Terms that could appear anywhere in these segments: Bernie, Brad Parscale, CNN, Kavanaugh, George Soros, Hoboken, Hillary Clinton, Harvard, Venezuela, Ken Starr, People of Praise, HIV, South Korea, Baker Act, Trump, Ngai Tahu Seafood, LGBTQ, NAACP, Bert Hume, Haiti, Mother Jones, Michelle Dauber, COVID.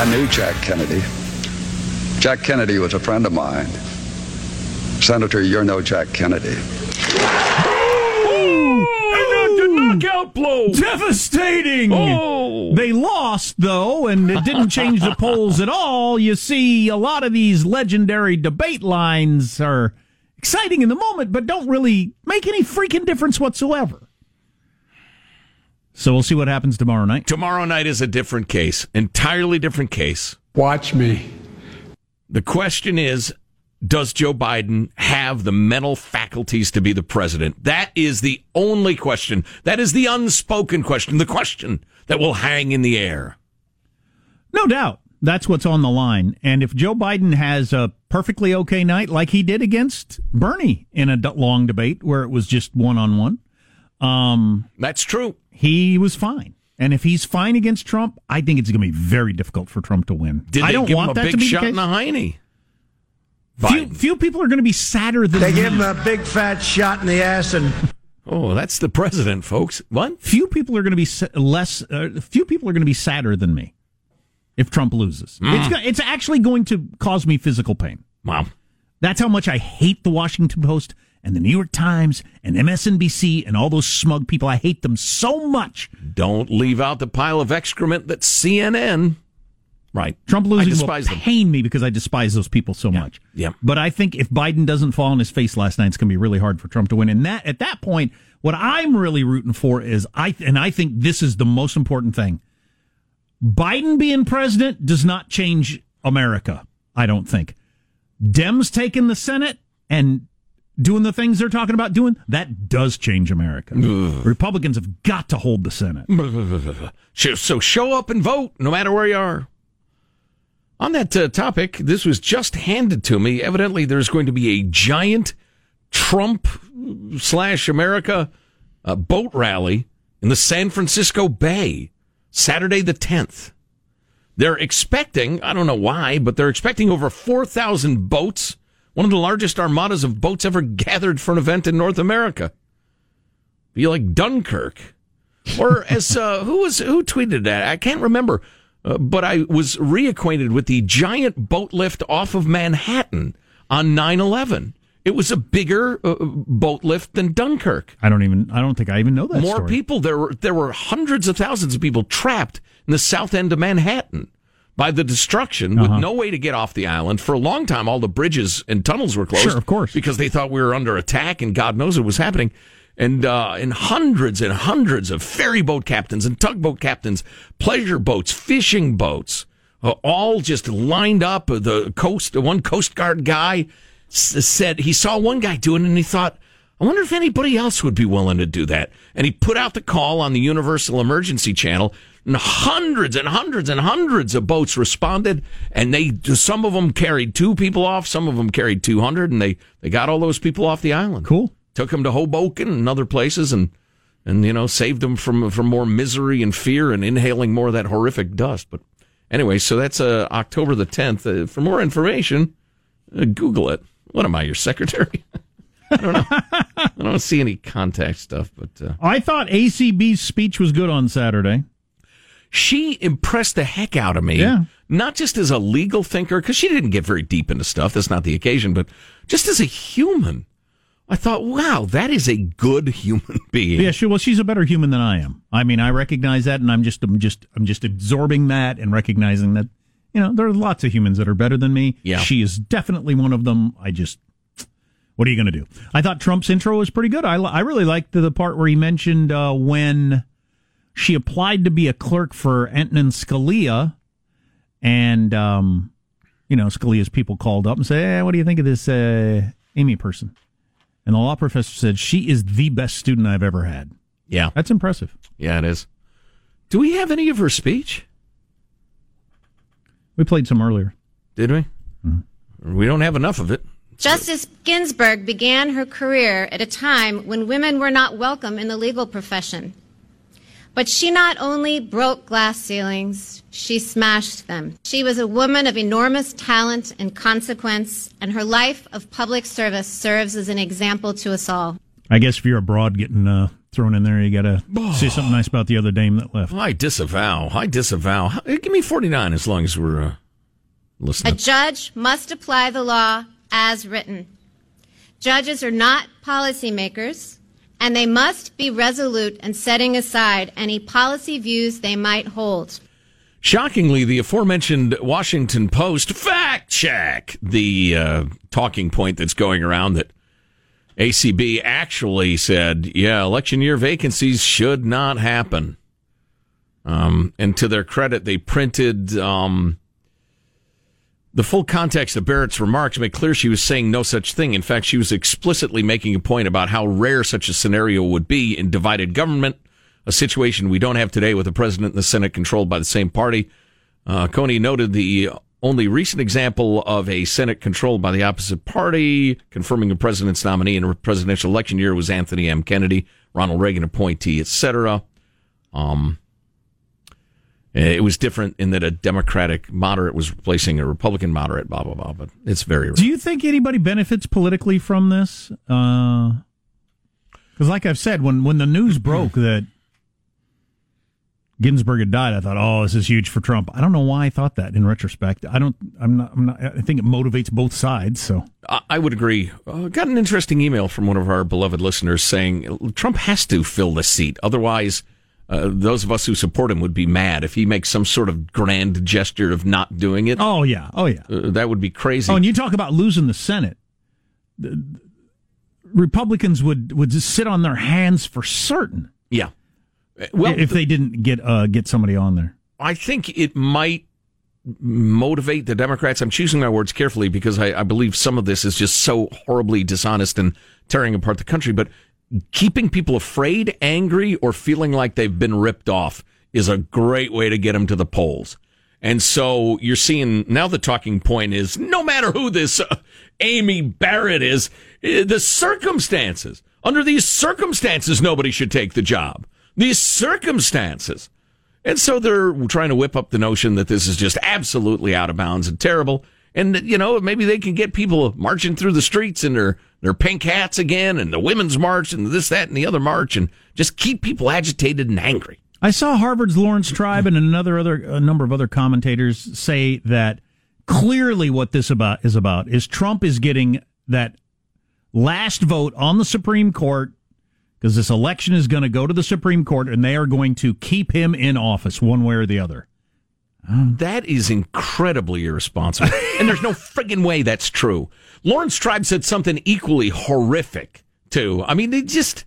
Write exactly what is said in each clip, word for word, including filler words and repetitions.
I knew Jack Kennedy. Jack Kennedy was a friend of mine. Senator, you're no Jack Kennedy. Knockout blow! Devastating! Oh. They lost, though, and it didn't change the polls at all. You see, a lot of these legendary debate lines are exciting in the moment, but don't really make any freaking difference whatsoever. So we'll see what happens tomorrow night. Tomorrow night is a different case. Entirely different case. Watch me. The question is, does Joe Biden have the mental faculties to be the president? That is the only question. That is the unspoken question, the question that will hang in the air. No doubt. That's what's on the line. And if Joe Biden has a perfectly okay night like he did against Bernie in a long debate where it was just one-on-one. Um, That's true. He was fine. And if he's fine against Trump, I think it's going to be very difficult for Trump to win. Did I don't give want him a that big to be shot the in the hiney? Few, few people are going to be sadder than They me. Give him a big fat shot in the ass and... Oh, that's the president, folks. What? Few people are going to be less... Uh, few people are going to be sadder than me if Trump loses. Mm. It's, it's actually going to cause me physical pain. Wow. That's how much I hate the Washington Post and the New York Times and M S N B C and all those smug people. I hate them so much. Don't leave out the pile of excrement that's C N N... Right. Trump losing will pain them. me because I despise those people so yeah. much. Yeah. But I think if Biden doesn't fall on his face last night, it's going to be really hard for Trump to win. And that at that point, what I'm really rooting for is, I and I think this is the most important thing, Biden being president does not change America, I don't think. Dems taking the Senate and doing the things they're talking about doing, that does change America. Ugh. Republicans have got to hold the Senate. So show up and vote, no matter where you are. On that uh, topic, this was just handed to me. Evidently, there's going to be a giant Trump slash America uh, boat rally in the San Francisco Bay, Saturday the tenth. They're expecting, I don't know why, but they're expecting over four thousand boats, one of the largest armadas of boats ever gathered for an event in North America. Be like Dunkirk. Or as, uh, who was, who tweeted that? I can't remember. Uh, but I was reacquainted with the giant boat lift off of Manhattan on nine eleven. It was a bigger uh, boat lift than Dunkirk. I don't even. I don't think I even know that. More story. people. There were there were hundreds of thousands of people trapped in the south end of Manhattan by the destruction, uh-huh. with no way to get off the island. For a long time, all the bridges and tunnels were closed. Sure, of course, because they thought we were under attack, and God knows it was happening. And, uh, and hundreds and hundreds of ferry boat captains and tugboat captains, pleasure boats, fishing boats, uh, all just lined up. The coast, one Coast Guard guy s- said he saw one guy doing it and he thought, I wonder if anybody else would be willing to do that. And he put out the call on the Universal Emergency Channel, and hundreds and hundreds and hundreds of boats responded. And they, some of them carried two people off, some of them carried two hundred, and they, they got all those people off the island. Cool. Took them to Hoboken and other places and, and you know, saved them from, from more misery and fear and inhaling more of that horrific dust. But anyway, so that's uh, October the tenth. Uh, for more information, uh, Google it. What am I, your secretary? I don't know. I don't see any contact stuff. But uh, I thought A C B's speech was good on Saturday. She impressed the heck out of me, yeah. Not just as a legal thinker, because she didn't get very deep into stuff. That's not the occasion, but just as a human. I thought, wow, that is a good human being. Yeah, sure. Well, she's a better human than I am. I mean, I recognize that, and I'm just, I'm just, I'm just absorbing that and recognizing that, you know, there are lots of humans that are better than me. Yeah. She is definitely one of them. I just, what are you going to do? I thought Trump's intro was pretty good. I, I really liked the, the part where he mentioned uh, when she applied to be a clerk for Antonin Scalia, and um, you know, Scalia's people called up and said, hey, "What do you think of this uh, Amy person?" And the law professor said, she is the best student I've ever had. Yeah. That's impressive. Yeah, it is. Do we have any of her speech? We played some earlier. Did we? Mm-hmm. We don't have enough of it. Justice Ginsburg began her career at a time when women were not welcome in the legal profession. But she not only broke glass ceilings, she smashed them. She was a woman of enormous talent and consequence, and her life of public service serves as an example to us all. I guess if you're abroad getting uh, thrown in there. You got to oh. say something nice about the other dame that left. I disavow. I disavow. Give me forty-nine as long as we're uh, listening. A judge must apply the law as written. Judges are not policymakers, and they must be resolute in setting aside any policy views they might hold. Shockingly, the aforementioned Washington Post fact-check the uh, talking point that's going around that A C B actually said, yeah, election year vacancies should not happen. Um, and to their credit, they printed um, the full context of Barrett's remarks made clear she was saying no such thing. In fact, she was explicitly making a point about how rare such a scenario would be in divided government, a situation we don't have today with the president and the Senate controlled by the same party. Uh, Coney noted the only recent example of a Senate controlled by the opposite party, confirming a president's nominee in a presidential election year, was Anthony M. Kennedy, Ronald Reagan appointee, et cetera. Um, it was different in that a Democratic moderate was replacing a Republican moderate, blah, blah, blah, but it's very rare. Do you think anybody benefits politically from this? Because uh, like I've said, when, when the news broke that Ginsburg had died, I thought, oh, this is huge for Trump. I don't know why I thought that in retrospect. I don't, I'm not, I'm not, I think it motivates both sides, so. I would agree. Uh, got an interesting email from one of our beloved listeners saying Trump has to fill the seat. Otherwise, uh, those of us who support him would be mad if he makes some sort of grand gesture of not doing it. Oh, yeah. Oh, yeah. Uh, that would be crazy. Oh, and you talk about losing the Senate. The Republicans would, would just sit on their hands for certain. Yeah. Well, if they didn't get uh, get somebody on there. I think it might motivate the Democrats. I'm choosing my words carefully because I, I believe some of this is just so horribly dishonest and tearing apart the country. But keeping people afraid, angry, or feeling like they've been ripped off is a great way to get them to the polls. And so you're seeing now the talking point is no matter who this uh, Amy Barrett is, the circumstances, under these circumstances, nobody should take the job. These circumstances. And so they're trying to whip up the notion that this is just absolutely out of bounds and terrible. And, you know, maybe they can get people marching through the streets in their, their pink hats again and the women's march and this, that, and the other march and just keep people agitated and angry. I saw Harvard's Lawrence Tribe and another other a number of other commentators say that clearly what this about is about is Trump is getting that last vote on the Supreme Court, because this election is going to go to the Supreme Court, and they are going to keep him in office one way or the other. Oh. That is incredibly irresponsible. And there's no friggin' way that's true. Lawrence Tribe said something equally horrific, too. I mean, they just...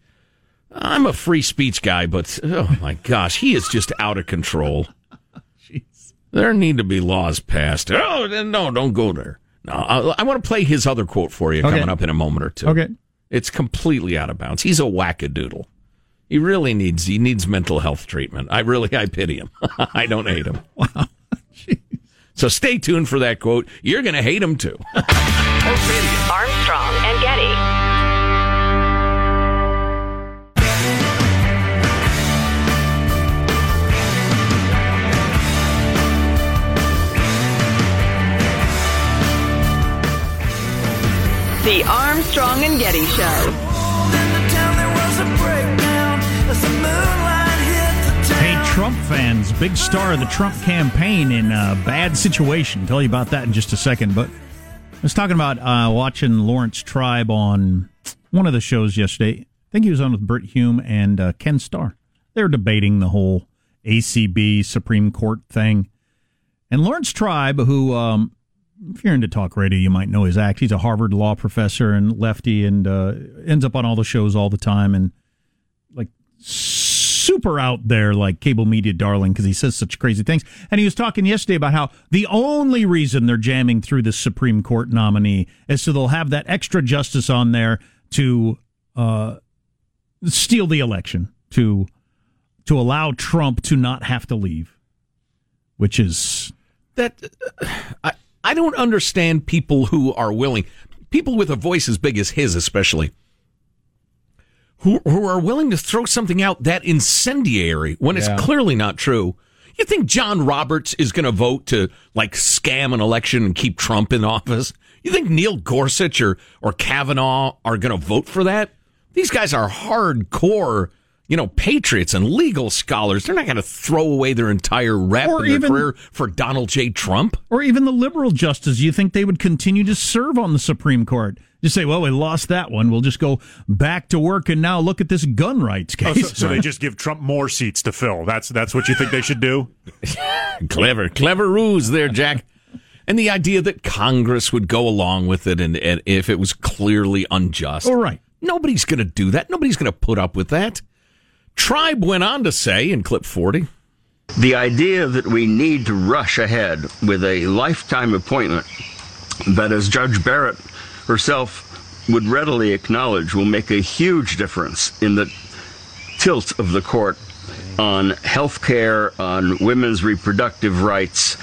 I'm a free speech guy, but, oh, my gosh, he is just out of control. Jeez. There need to be laws passed. Oh, no, don't go there. No, I, I want to play his other quote for you okay. coming up in a moment or two. Okay. It's completely out of bounds. He's a wackadoodle. He really needs he needs mental health treatment. I really, I pity him. I don't hate him. Wow. Jeez. So stay tuned for that quote. You're going to hate him, too. Oh, Armstrong and Getty. The Armstrong and Getty Show. Hey, Trump fans, big star of the Trump campaign in a bad situation. Tell you about that in just a second. But I was talking about uh, watching Lawrence Tribe on one of the shows yesterday. I think he was on with Bert Hume and uh, Ken Starr. They're debating the whole A C B Supreme Court thing. And Lawrence Tribe, who... Um, if you're into talk radio, you might know his act. He's a Harvard law professor and lefty and uh, ends up on all the shows all the time and, like, super out there, like cable media darling, because he says such crazy things. And he was talking yesterday about how the only reason they're jamming through this Supreme Court nominee is so they'll have that extra justice on there to uh, steal the election, to to allow Trump to not have to leave, which is... that. Uh, I... I don't understand people who are willing, people with a voice as big as his especially, who who are willing to throw something out that incendiary when yeah. it's clearly not true. You think John Roberts is going to vote to, like, scam an election and keep Trump in office? You think Neil Gorsuch or, or Kavanaugh are going to vote for that? These guys are hardcore you know, patriots and legal scholars. They're not going to throw away their entire rep or even, their career for Donald J. Trump. Or even the liberal justices. You think they would continue to serve on the Supreme Court? Just say, well, we lost that one. We'll just go back to work and now look at this gun rights case. Oh, so, so they just give Trump more seats to fill. That's that's what you think they should do? Clever. Clever ruse there, Jack. And the idea that Congress would go along with it and, and if it was clearly unjust. All right. Nobody's going to do that. Nobody's going to put up with that. Tribe went on to say in clip forty. The idea that we need to rush ahead with a lifetime appointment that, as Judge Barrett herself would readily acknowledge, will make a huge difference in the tilt of the court on health care, on women's reproductive rights,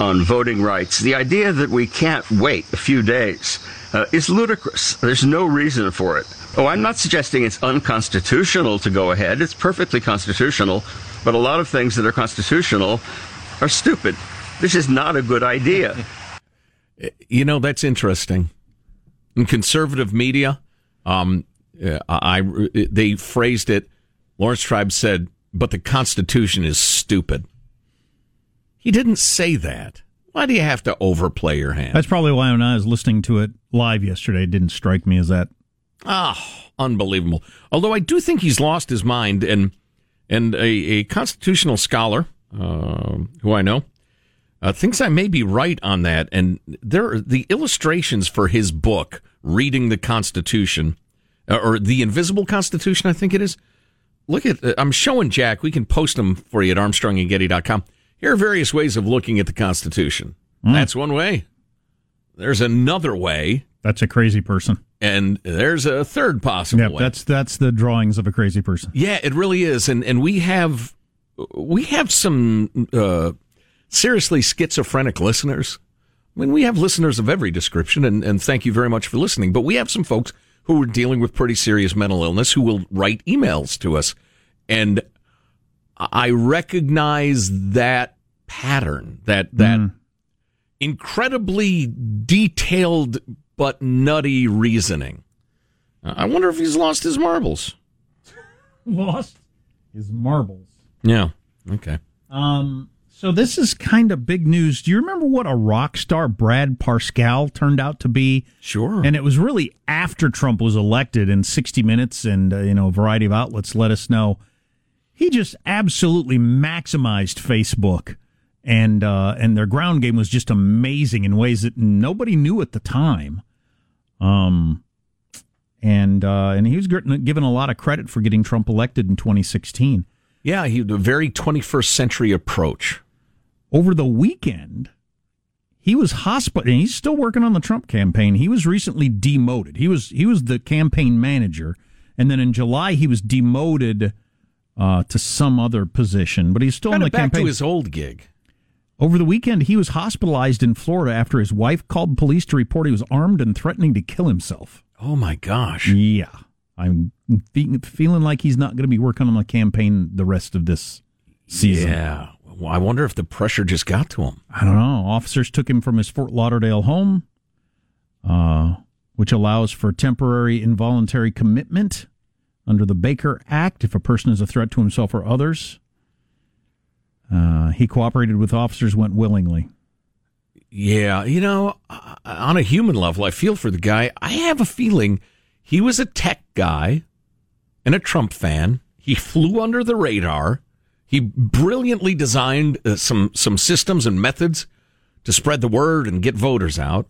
on voting rights. The idea that we can't wait a few days uh, is ludicrous. There's no reason for it. Oh, I'm not suggesting it's unconstitutional to go ahead. It's perfectly constitutional, but a lot of things that are constitutional are stupid. This is not a good idea. You know, that's interesting. In conservative media, um, I, I they phrased it, Lawrence Tribe said, but the Constitution is stupid. He didn't say that. Why do you have to overplay your hand? That's probably why when I was listening to it live yesterday, it didn't strike me as that. Ah, oh, unbelievable. Although I do think he's lost his mind, and and a, a constitutional scholar, uh, who I know, uh, thinks I may be right on that. And there are the illustrations for his book, Reading the Constitution, uh, or The Invisible Constitution, I think it is. Look at, uh, I'm showing Jack, we can post them for you at armstrong and getty dot com. Here are various ways of looking at the Constitution. Mm. That's one way. There's another way. That's a crazy person. And there's a third possible yep, way. That's that's the drawings of a crazy person. Yeah, it really is. And and we have we have some uh, seriously schizophrenic listeners. I mean, we have listeners of every description, and, and thank you very much for listening. But we have some folks who are dealing with pretty serious mental illness who will write emails to us. And I recognize that pattern, that that mm. incredibly detailed but nutty reasoning. I wonder if he's lost his marbles. Lost his marbles. Yeah. Okay. Um. So this is kind of big news. Do you remember what a rock star Brad Parscale turned out to be? Sure. And it was really after Trump was elected, and sixty minutes and uh, you know a variety of outlets let us know. He just absolutely maximized Facebook. And uh, and their ground game was just amazing in ways that nobody knew at the time. Um, and uh, and he was given a lot of credit for getting Trump elected in twenty sixteen. Yeah, he had a very twenty-first century approach. Over the weekend, he was hospital, and he's still working on the Trump campaign. He was recently demoted. He was he was the campaign manager, and then in July he was demoted uh, to some other position. But he's still on the campaign. Back to his old gig. Over the weekend, he was hospitalized in Florida after his wife called police to report he was armed and threatening to kill himself. Oh, my gosh. Yeah. I'm fe- feeling like he's not going to be working on the campaign the rest of this season. Yeah. Well, I wonder if the pressure just got to him. I don't know. Officers took him from his Fort Lauderdale home, uh, which allows for temporary involuntary commitment under the Baker Act if a person is a threat to himself or others. Uh, he cooperated with officers, went willingly. Yeah, you know, on a human level, I feel for the guy. I have a feeling he was a tech guy and a Trump fan. He flew under the radar. He brilliantly designed uh, some, some systems and methods to spread the word and get voters out.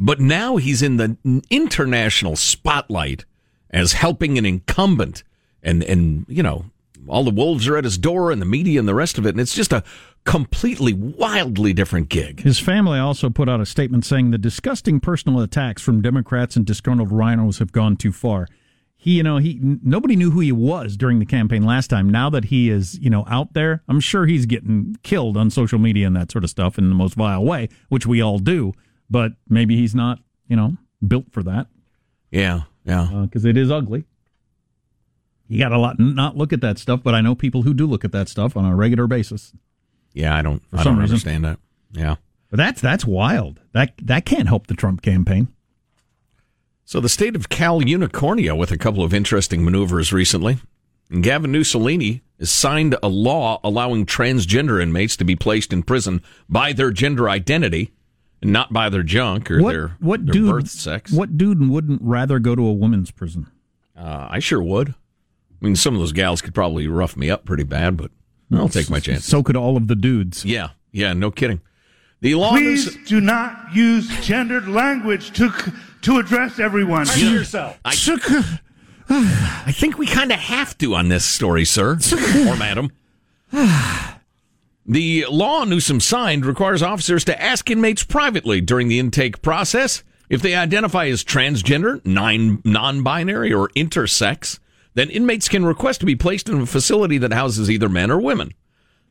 But now he's in the international spotlight as helping an incumbent and, and you know, all the wolves are at his door and the media and the rest of it. And it's just a completely, wildly different gig. His family also put out a statement saying the disgusting personal attacks from Democrats and disgruntled rhinos have gone too far. He, you know, he nobody knew who he was during the campaign last time. Now that he is, you know, out there, I'm sure he's getting killed on social media and that sort of stuff in the most vile way, which we all do. But maybe he's not, you know, built for that. Yeah, yeah. Because uh, it is ugly. You got a lot not look at that stuff, but I know people who do look at that stuff on a regular basis. Yeah, I don't. For I some don't reason. Understand that. Yeah, but that's that's wild. That that can't help the Trump campaign. So the state of Cal Unicornia with a couple of interesting maneuvers recently. And Gavin Newsom has signed a law allowing transgender inmates to be placed in prison by their gender identity, and not by their junk or what, their, what their dude, birth sex. What dude wouldn't rather go to a woman's prison? Uh, I sure would. I mean, some of those gals could probably rough me up pretty bad, but I'll well, take my chances. So could all of the dudes. Yeah, yeah, no kidding. The law Please is, do not use gendered language to to address everyone. By yourself. I, I think we kind of have to on this story, sir or madam. The law Newsom signed requires officers to ask inmates privately during the intake process if they identify as transgender, non-binary, or intersex. Then inmates can request to be placed in a facility that houses either men or women.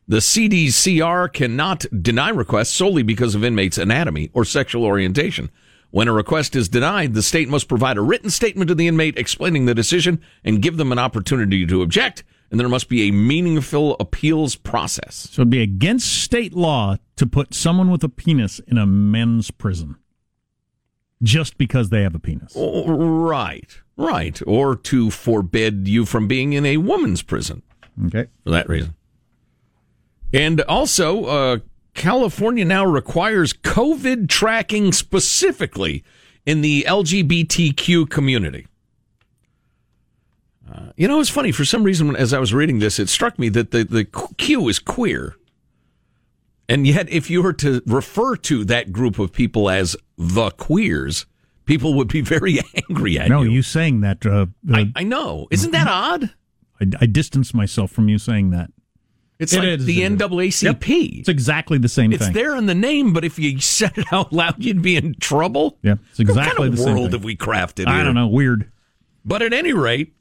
The C D C R cannot deny requests solely because of inmates' anatomy or sexual orientation. When a request is denied, the state must provide a written statement to the inmate explaining the decision and give them an opportunity to object, and there must be a meaningful appeals process. So it would be against state law to put someone with a penis in a men's prison just because they have a penis. Oh, right. Right, or to forbid you from being in a woman's prison. Okay. For that reason. And also, uh, California now requires COVID tracking specifically in the L G B T Q community. Uh, you know, it's funny. For some reason, as I was reading this, it struck me that the, the Q is queer. And yet, if you were to refer to that group of people as the queers, people would be very angry at no, you. No, you saying that. Uh, uh, I, I know. Isn't that odd? I, I distance myself from you saying that. It's it like is, the it N double A C P. Yep. It's exactly the same it's thing. It's there in the name, but if you said it out loud, you'd be in trouble. Yeah, it's exactly the same thing. What kind of world have we crafted here? I don't know. Weird. But at any rate,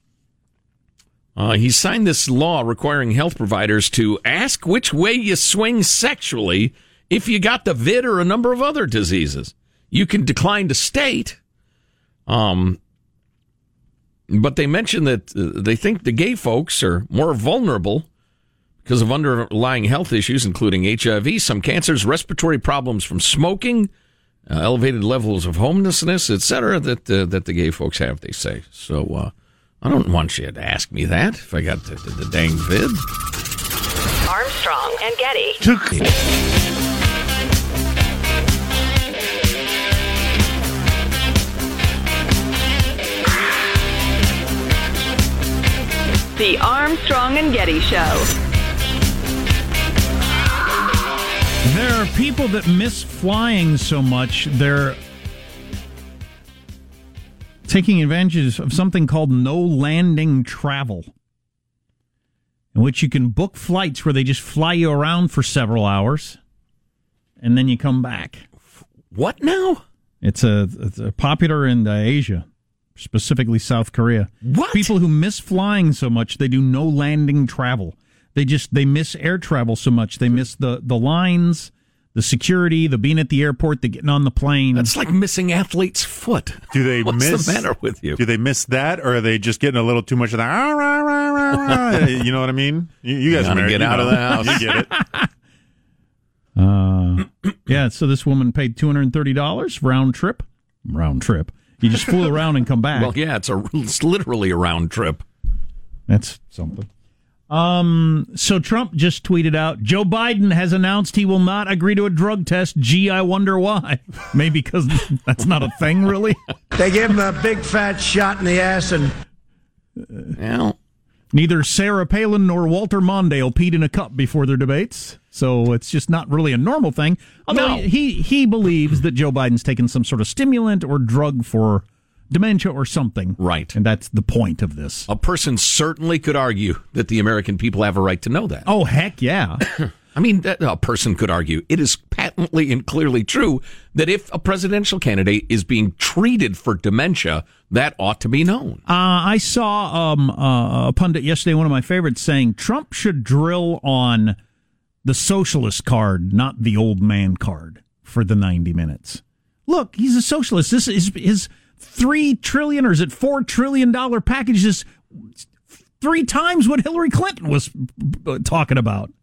uh, he signed this law requiring health providers to ask which way you swing sexually if you got the vid or a number of other diseases. You can decline to state, um, but they mention that uh, they think the gay folks are more vulnerable because of underlying health issues, including H I V, some cancers, respiratory problems from smoking, uh, elevated levels of homelessness, et cetera, that, uh, that the gay folks have, they say. So uh, I don't want you to ask me that if I got the, the, the dang vid. Armstrong and Getty. To- The Armstrong and Getty Show. There are people that miss flying so much, they're taking advantage of something called no landing travel, in which you can book flights where they just fly you around for several hours, and then you come back. What now? It's a, it's a popular in Asia. Specifically South Korea. What? People who miss flying so much, they do no landing travel. They just, they miss air travel so much. They miss the, the lines, the security, the being at the airport, the getting on the plane. That's like missing athlete's foot. Do they What's miss? What's the matter with you? Do they miss that, or are they just getting a little too much of that? Ah, rah, rah, rah, rah. You know what I mean? You, you guys want to get out know. of the house. You get it. Uh, yeah, so this woman paid two hundred thirty dollars round trip. Round trip. You just flew around and come back. Well, yeah, it's a it's literally a round trip. That's something. Um, so Trump just tweeted out, Joe Biden has announced he will not agree to a drug test. Gee, I wonder why. Maybe because that's not a thing, really. They gave him a big fat shot in the ass and... Well, neither Sarah Palin nor Walter Mondale peed in a cup before their debates, so it's just not really a normal thing. Although no. he, he believes that Joe Biden's taken some sort of stimulant or drug for dementia or something. Right. And that's the point of this. A person certainly could argue that the American people have a right to know that. Oh, heck yeah. I mean, that, a person could argue. It is patently and clearly true that if a presidential candidate is being treated for dementia, that ought to be known. Uh, I saw um, uh, a pundit yesterday, one of my favorites, saying Trump should drill on the socialist card, not the old man card, for the ninety minutes. Look, he's a socialist. This is his three trillion dollars or is it four trillion dollars package is three times what Hillary Clinton was talking about.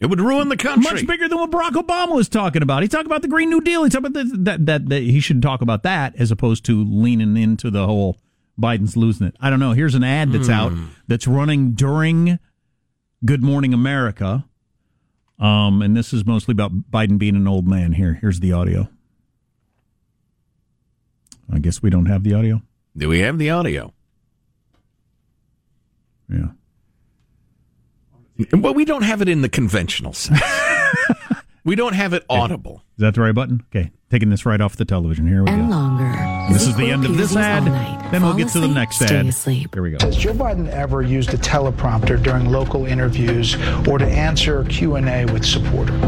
It would ruin the country. Much bigger than what Barack Obama was talking about. He talked about the Green New Deal. He talked about the, that, that that he should talk about that as opposed to leaning into the whole Biden's losing it. I don't know. Here's an ad that's mm. out that's running during Good Morning America. Um, and this is mostly about Biden being an old man here. Here's the audio. I guess we don't have the audio. Do we have the audio? Yeah. Well, we don't have it in the conventional sense. We don't have it audible. Is that the right button? Okay. Taking this right off the television. Here we and go. And longer. This is, is the end of this ad. Then Fall we'll get asleep, to the next ad. Asleep. Here we go. Has Joe Biden ever used a teleprompter during local interviews or to answer Q and A with supporters?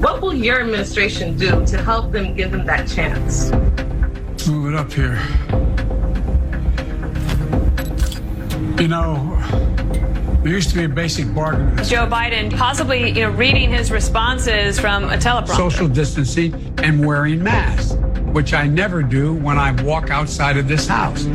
What will your administration do to help them give them that chance? Let's move it up here. You know... There used to be a basic bargain. Joe Biden possibly, you know, reading his responses from a teleprompter. Social distancing and wearing masks, which I never do when I walk outside of this house.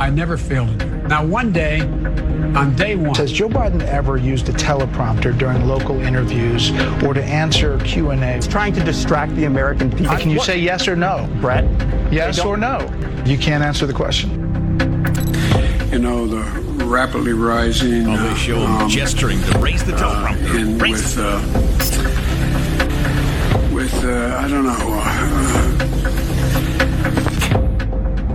I never fail to do. Now, one day, on day one. Has Joe Biden ever used a teleprompter during local interviews or to answer Q and A? It's trying to distract the American people. I, Can you what? say yes or no, Brett? Yes or no? You can't answer the question. You know, the... rapidly rising. Oh, they show him um, gesturing to raise the teleprompter. Uh, and raise with, uh, with uh, I don't know.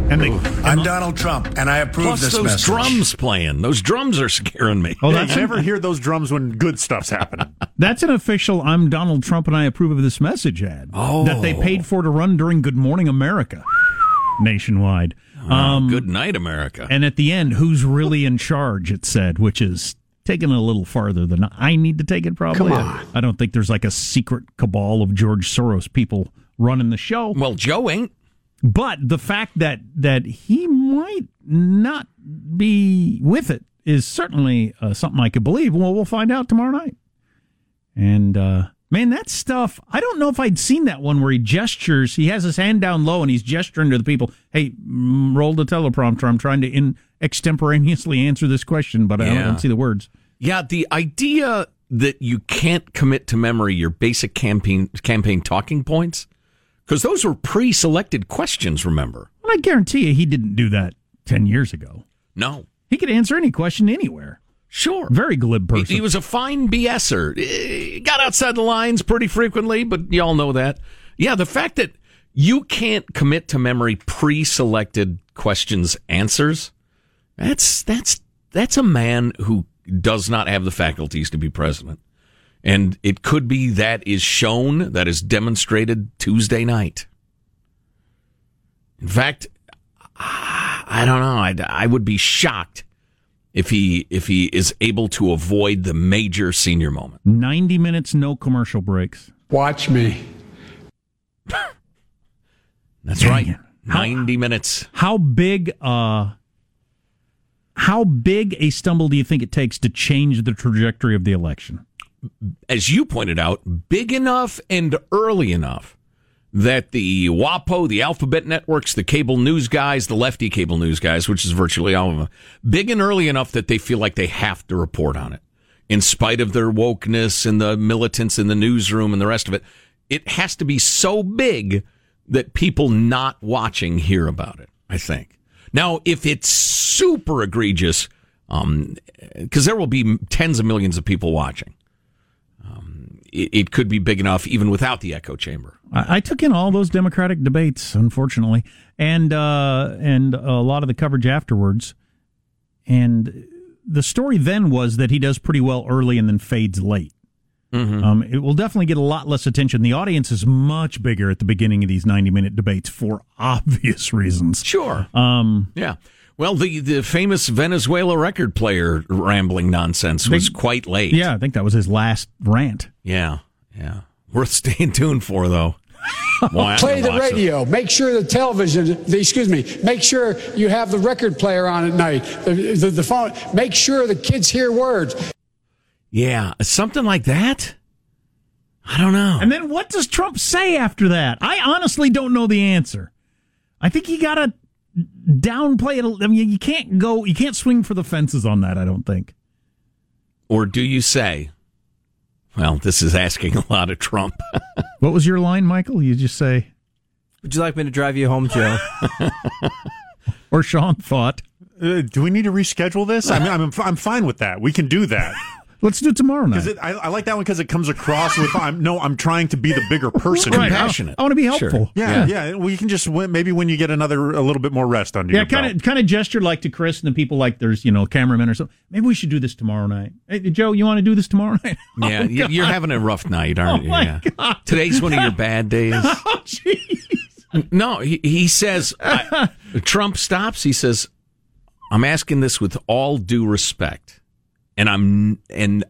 Uh, and they, I'm Donald Trump, and I approve plus this those message. Those drums playing. Those drums are scaring me. Oh, that's, you never hear those drums when good stuff's happening. That's an official I'm Donald Trump, and I approve of this message ad oh. that they paid for to run during Good Morning America nationwide. Um, oh, good night, America. And at the end, who's really in charge, it said, which is taken a little farther than I need to take it, probably. Come on. I don't think there's like a secret cabal of George Soros people running the show. Well, Joe ain't. But the fact that, that he might not be with it is certainly uh, something I could believe. Well, we'll find out tomorrow night. And, uh, man, that stuff, I don't know if I'd seen that one where he gestures, he has his hand down low and he's gesturing to the people, hey, roll the teleprompter, I'm trying to in, extemporaneously answer this question, but I yeah. don't see the words. Yeah, the idea that you can't commit to memory your basic campaign campaign talking points, because those were pre-selected questions, remember? Well, I guarantee you he didn't do that ten years ago. No. He could answer any question anywhere. Sure. Very glib person. He, he was a fine BSer. He got outside the lines pretty frequently, but y'all know that. Yeah, the fact that you can't commit to memory pre-selected questions, answers, that's that's that's a man who does not have the faculties to be president. And it could be that is shown, that is demonstrated Tuesday night. In fact, I don't know. I, I would be shocked If he if he is able to avoid the major senior moment. ninety minutes, no commercial breaks. Watch me. That's Dang. right. ninety how, minutes. How big uh how big a stumble do you think it takes to change the trajectory of the election? As you pointed out, big enough and early enough that the WAPO, the alphabet networks, the cable news guys, the lefty cable news guys, which is virtually all of them, big and early enough that they feel like they have to report on it. In spite of their wokeness and the militants in the newsroom and the rest of it, it has to be so big that people not watching hear about it, I think. Now, if it's super egregious, um, because there will be tens of millions of people watching, um, it, it could be big enough even without the echo chamber. I took in all those Democratic debates, unfortunately, and uh, and a lot of the coverage afterwards. And the story then was that he does pretty well early and then fades late. Mm-hmm. Um, it will definitely get a lot less attention. The audience is much bigger at the beginning of these ninety-minute debates for obvious reasons. Sure. Um, yeah. Well, the, the famous Venezuela record player rambling nonsense was they, quite late. Yeah, I think that was his last rant. Yeah, yeah. Worth staying tuned for, though. Boy, play the radio. It. Make sure the television, the, excuse me, make sure you have the record player on at night, the, the, the phone. Make sure the kids hear words. Yeah, something like that? I don't know. And then what does Trump say after that? I honestly don't know the answer. I think you got to downplay it. I mean, you can't go, you can't swing for the fences on that, I don't think. Or do you say... Well, this is asking a lot of Trump. What was your line, Michael? You just say... Would you like me to drive you home, Joe? Or Sean thought. uh, do we need to reschedule this? I mean, I'm I'm fine with that. We can do that. Let's do it tomorrow night. It, I, I like that one because it comes across with, I'm, no, I'm trying to be the bigger person. Right. Compassionate. I, I want to be helpful. Sure. Yeah, yeah, yeah. Well, you can just, maybe when you get another, a little bit more rest under yeah, your belt. Yeah, kind of gesture like to Chris and the people like there's, you know, cameramen or something. Maybe we should do this tomorrow night. Hey, Joe, you want to do this tomorrow night? Yeah, oh, y- you're having a rough night, aren't you? Oh, my yeah. God. Today's one of your bad days. Oh, jeez. No, he, he says, I, Trump stops. He says, I'm asking this with all due respect. And I'm and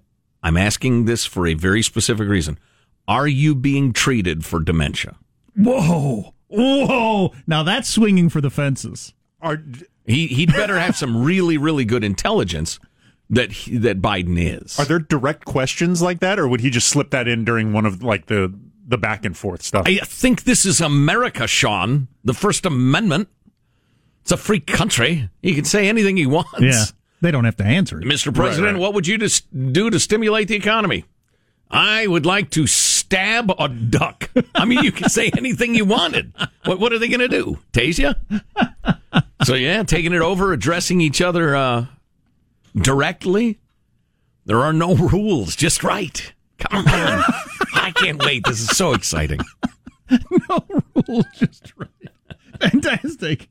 I'm asking this for a very specific reason. Are you being treated for dementia? Whoa, whoa! Now that's swinging for the fences. Are, he he'd better have some really really good intelligence that he, that Biden is. Are there direct questions like that, or would he just slip that in during one of like the the back and forth stuff? I think this is America, Sean. The First Amendment. It's a free country. He can say anything he wants. Yeah. They don't have to answer it. Mister President, right, right. What would you do to stimulate the economy? I would like to stab a duck. I mean, you can say anything you wanted. What, what are they going to do? Tase you? So, yeah, taking it over, addressing each other uh, directly. There are no rules. Just right. Come on. I can't wait. This is so exciting. No rules. Just right. Fantastic.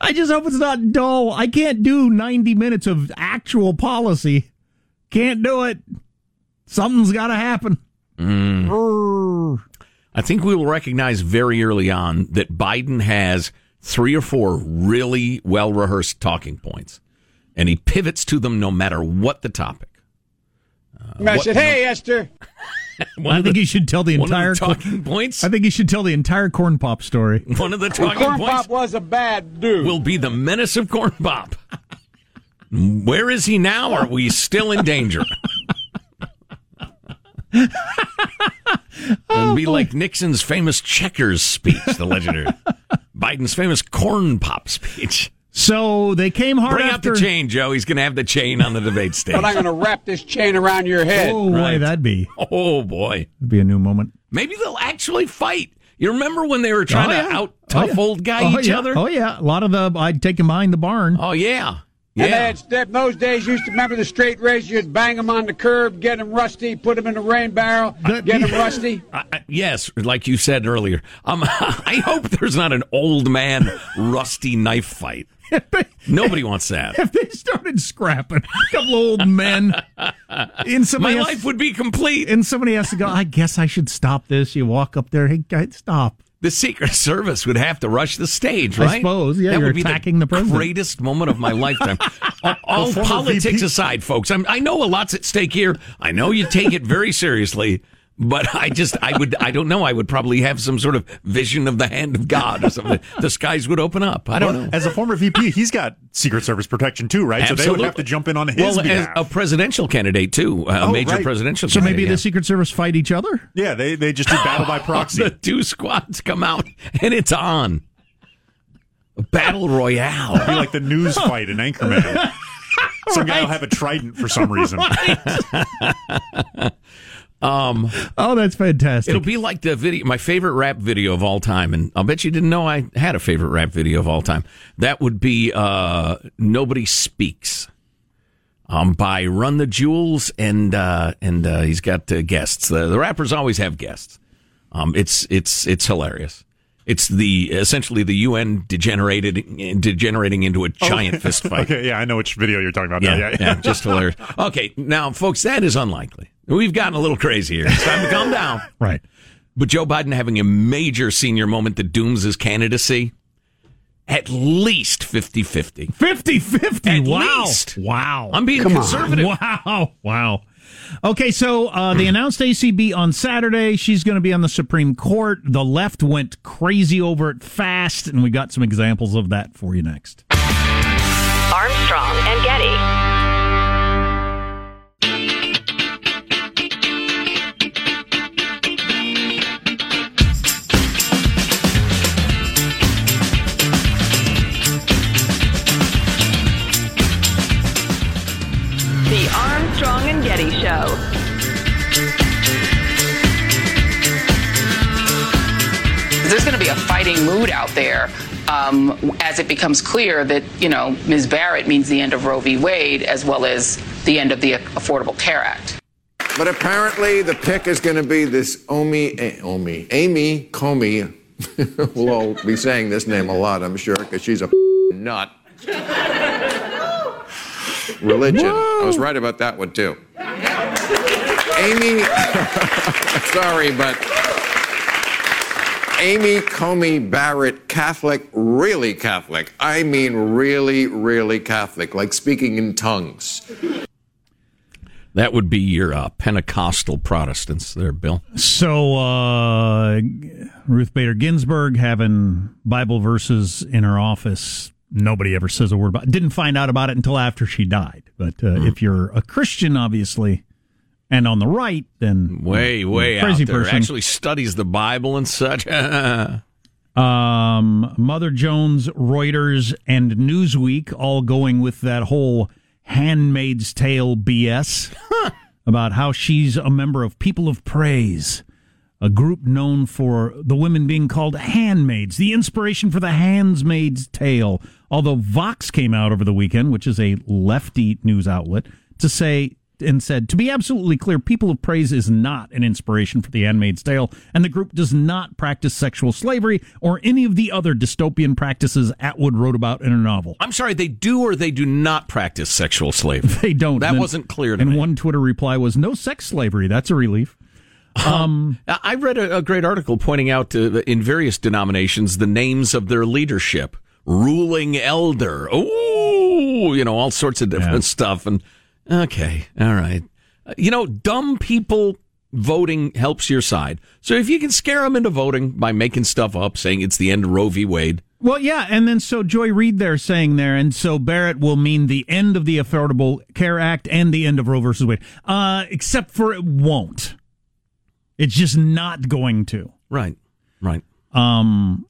I just hope it's not dull. I can't do ninety minutes of actual policy. Can't do it. Something's got to happen. Mm. I think we will recognize very early on that Biden has three or four really well-rehearsed talking points, and he pivots to them no matter what the topic. Uh, I what, said, hey, no, Esther. I think the, you should tell the entire the talking co- points. I think you should tell the entire corn pop story. One of the talking corn points. Corn Pop was a bad dude. Will be the menace of Corn Pop. Where is he now? Are we still in danger? It'll be like Nixon's famous checkers speech, the legendary Biden's famous corn pop speech. So they came hard Bring after... Bring out the chain, Joe. He's going to have the chain on the debate stage. But I'm going to wrap this chain around your head. Oh, right. Boy, that'd be... Oh, boy. It'd be a new moment. Maybe they'll actually fight. You remember when they were trying oh, yeah. to out-tough oh, yeah. old guy oh, each yeah. other? Oh, yeah. A lot of the... I'd take him behind the barn. Oh, yeah. Yeah. And they had step... Those days, you used to remember the straight race. You'd bang him on the curb, get him rusty, put him in the rain barrel, the, get him rusty. I, I, yes, like you said earlier. Um, I hope there's not an old man rusty knife fight. They, Nobody wants that. If they started scrapping, a couple old men, and my has, life would be complete. And somebody has to go, I guess I should stop this. You walk up there, hey, guys, stop. The Secret Service would have to rush the stage, right? I suppose, yeah, that you're would be attacking the, the president. Greatest moment of my lifetime. All, all politics aside, folks, I'm, I know a lot's at stake here. I know you take it very seriously. But I just, I would, I don't know. I would probably have some sort of vision of the hand of God or something. The skies would open up. I don't well, know. As a former V P, he's got Secret Service protection too, right? Absolutely. So they would have to jump in on his well, behalf. As a presidential candidate too, a oh, major right. presidential so candidate. So maybe yeah. the Secret Service fight each other? Yeah, they, they just do battle by proxy. The two squads come out and it's on. A battle royale. It'd be like the news fight in Anchorman. Some right. guy will have a trident for some reason. Right. Um, oh, that's fantastic. It'll be like the video, my favorite rap video of all time. And I'll bet you didn't know I had a favorite rap video of all time. That would be uh, Nobody Speaks um, by Run the Jewels. And uh, and uh, he's got uh, guests. The, the rappers always have guests. Um, it's it's it's hilarious. It's the essentially the U N degenerated degenerating into a giant oh, fist fight. Okay, yeah, I know which video you're talking about. Yeah, now. Yeah, yeah, just hilarious. Okay, now, folks, that is unlikely. We've gotten a little crazy here. It's time to calm down. Right. But Joe Biden having a major senior moment that dooms his candidacy, at least fifty-fifty. fifty-fifty? At wow. least. Wow. I'm being Come conservative. On. Wow. Wow. Okay, so uh, they announced A C B on Saturday. She's going to be on the Supreme Court. The left went crazy over it fast, and we got some examples of that for you next. Armstrong and Getty. Strong and Getty Show. There's going to be a fighting mood out there um, as it becomes clear that, you know, Miz Barrett means the end of Roe v. Wade as well as the end of the Affordable Care Act. But apparently the pick is going to be this Omi, Omi, Amy Comey. We'll all be saying this name a lot, I'm sure, because she's a nut. Religion. Whoa. I was right about that one, too. Amy, sorry, but Amy Coney Barrett, Catholic, really Catholic. I mean really, really Catholic, like speaking in tongues. That would be your uh, Pentecostal Protestants there, Bill. So uh, Ruth Bader Ginsburg having Bible verses in her office. Nobody ever says a word about it. Didn't find out about it until after she died. But uh, mm-hmm. if you're a Christian, obviously, and on the right, then way, way crazy out there. Person actually studies the Bible and such. um, Mother Jones, Reuters, and Newsweek all going with that whole Handmaid's Tale B S about how she's a member of People of Praise, a group known for the women being called handmaids, the inspiration for the Handmaid's Tale. Although Vox came out over the weekend, which is a lefty news outlet, to say and said, to be absolutely clear, People of Praise is not an inspiration for the Handmaid's Tale, and the group does not practice sexual slavery or any of the other dystopian practices Atwood wrote about in her novel. I'm sorry, they do or they do not practice sexual slavery? They don't. That and, wasn't clear to and me. And one Twitter reply was, no sex slavery, that's a relief. Um, um, I read a, a great article pointing out uh, in various denominations the names of their leadership. Ruling elder, ooh, you know, all sorts of different yeah. stuff, and okay, all right. You know, dumb people voting helps your side. So if you can scare them into voting by making stuff up, saying it's the end of Roe v. Wade. Well, yeah, and then so Joy Reid there saying there, and so Barrett will mean the end of the Affordable Care Act and the end of Roe versus Wade, uh, except for it won't. It's just not going to. Right, right. Um,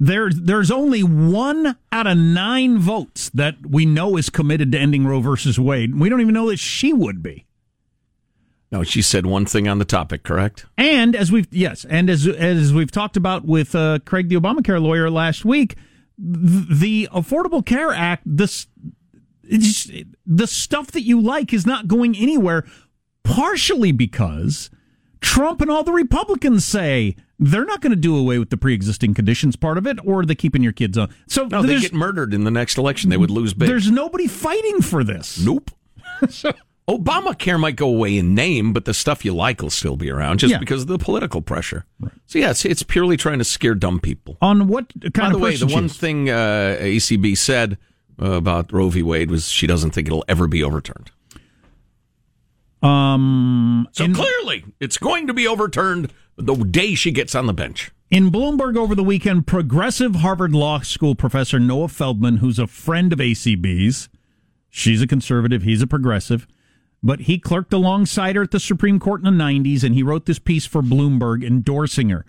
there, there's only one out of nine votes that we know is committed to ending Roe versus Wade. We don't even know that she would be. No, she said one thing on the topic, correct? And as we've yes, and as as we've talked about with uh, Craig, the Obamacare lawyer, last week, the Affordable Care Act, this the stuff that you like is not going anywhere. Partially because Trump and all the Republicans say they're not going to do away with the pre-existing conditions part of it or the keeping your kids on. So no, they get murdered in the next election. They would lose big. There's nobody fighting for this. Nope. So, Obamacare might go away in name, but the stuff you like will still be around just yeah. because of the political pressure. Right. So, yeah, it's, it's purely trying to scare dumb people. On what kind By of By the way, the one is? thing uh, A C B said uh, about Roe v. Wade was she doesn't think it'll ever be overturned. Um, so in, clearly, it's going to be overturned the day she gets on the bench. In Bloomberg over the weekend, progressive Harvard Law School professor Noah Feldman, who's a friend of A C B's, she's a conservative, he's a progressive, but he clerked alongside her at the Supreme Court in the nineties, and he wrote this piece for Bloomberg endorsing her.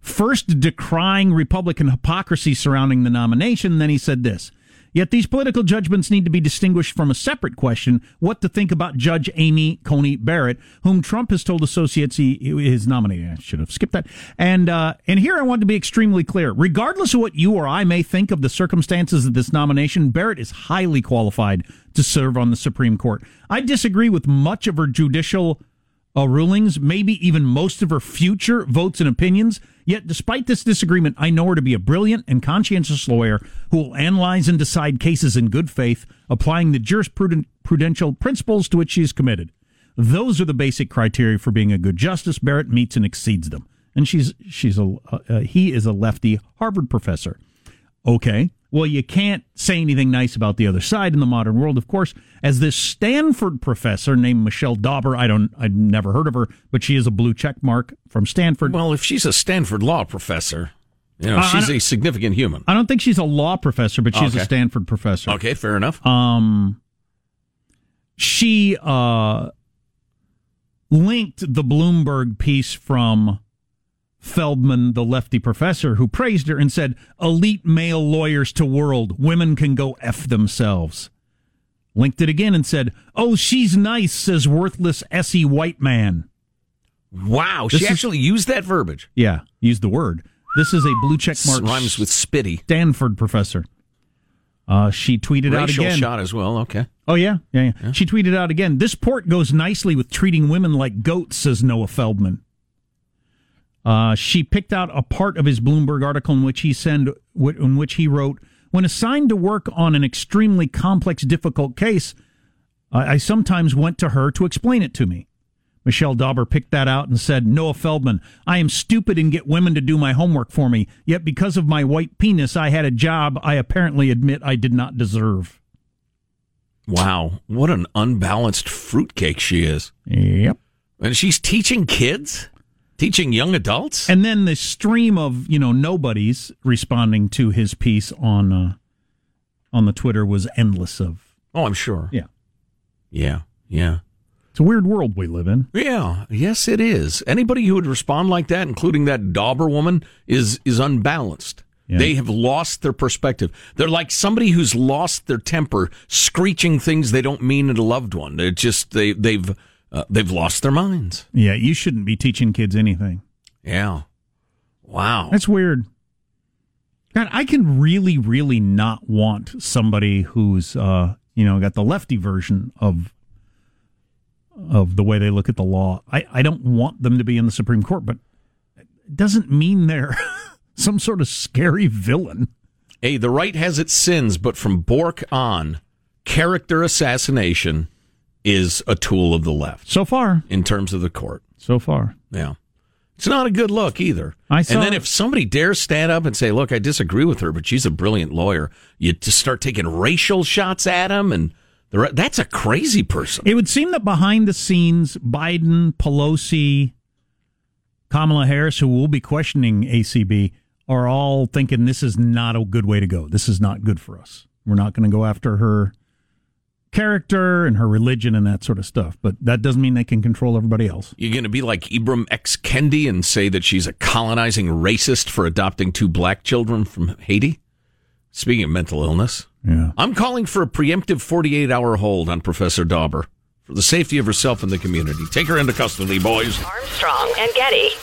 First decrying Republican hypocrisy surrounding the nomination, then he said this. Yet these political judgments need to be distinguished from a separate question, what to think about Judge Amy Coney Barrett, whom Trump has told associates he is nominating. I should have skipped that. And uh, and here I want to be extremely clear. Regardless of what you or I may think of the circumstances of this nomination, Barrett is highly qualified to serve on the Supreme Court. I disagree with much of her judicial uh, rulings, maybe even most of her future votes and opinions. Yet, despite this disagreement, I know her to be a brilliant and conscientious lawyer who will analyze and decide cases in good faith, applying the jurisprudential principles to which she is committed. Those are the basic criteria for being a good justice. Barrett meets and exceeds them. And she's she's a uh, he is a lefty Harvard professor. Okay, well, you can't say anything nice about the other side in the modern world, of course. As this Stanford professor named Michelle Dauber, I don't, I've never heard of her, but she is a blue check mark from Stanford. Well, if she's a Stanford law professor, you know, uh, she's a significant human. I don't think she's a law professor, but she's okay. a Stanford professor. Okay, fair enough. Um, she uh, linked the Bloomberg piece from Feldman, the lefty professor, who praised her and said, elite male lawyers to world, women can go F themselves. Linked it again and said, oh, she's nice, says worthless S E white man. Wow, this she is, actually used that verbiage. Yeah, used the word. This is a blue check mark. Rhymes with spitty. Stanford professor. Uh, she tweeted Racial out again. Racial shot as well, okay. Oh, yeah? yeah, yeah, yeah. She tweeted out again. This port goes nicely with treating women like goats, says Noah Feldman. Uh, she picked out a part of his Bloomberg article in which he send, w- in which he wrote, "When assigned to work on an extremely complex, difficult case, uh, I sometimes went to her to explain it to me." Michelle Dauber picked that out and said, "Noah Feldman, I am stupid and get women to do my homework for me. Yet because of my white penis, I had a job I apparently admit I did not deserve." Wow. What an unbalanced fruitcake she is. Yep. And she's teaching kids, teaching young adults. And then the stream of, you know, nobodies responding to his piece on uh, on the Twitter was endless of. Oh, I'm sure. Yeah. Yeah. Yeah. It's a weird world we live in. Yeah, yes, it is. Anybody who would respond like that, including that Dauber woman, is is unbalanced. Yeah. They have lost their perspective. They're like somebody who's lost their temper, screeching things they don't mean at a loved one. They're just they they've uh, they've lost their minds. Yeah, you shouldn't be teaching kids anything. Yeah, wow, that's weird. God, I can really, really not want somebody who's uh, you know got the lefty version of. of the way they look at the law. I, I don't want them to be in the Supreme Court, but it doesn't mean they're some sort of scary villain. Hey, the right has its sins, but from Bork on, character assassination is a tool of the left. So far. In terms of the court. So far. Yeah. It's not a good look either. I saw and then if somebody dares stand up and say, look, I disagree with her, but she's a brilliant lawyer, you just start taking racial shots at him and... That's a crazy person. It would seem that behind the scenes, Biden, Pelosi, Kamala Harris, who will be questioning A C B, are all thinking this is not a good way to go. This is not good for us. We're not going to go after her character and her religion and that sort of stuff. But that doesn't mean they can control everybody else. You're going to be like Ibram X. Kendi and say that she's a colonizing racist for adopting two black children from Haiti? Speaking of mental illness, yeah. I'm calling for a preemptive forty-eight hour hold on Professor Dauber for the safety of herself and the community. Take her into custody, boys. Armstrong and Getty.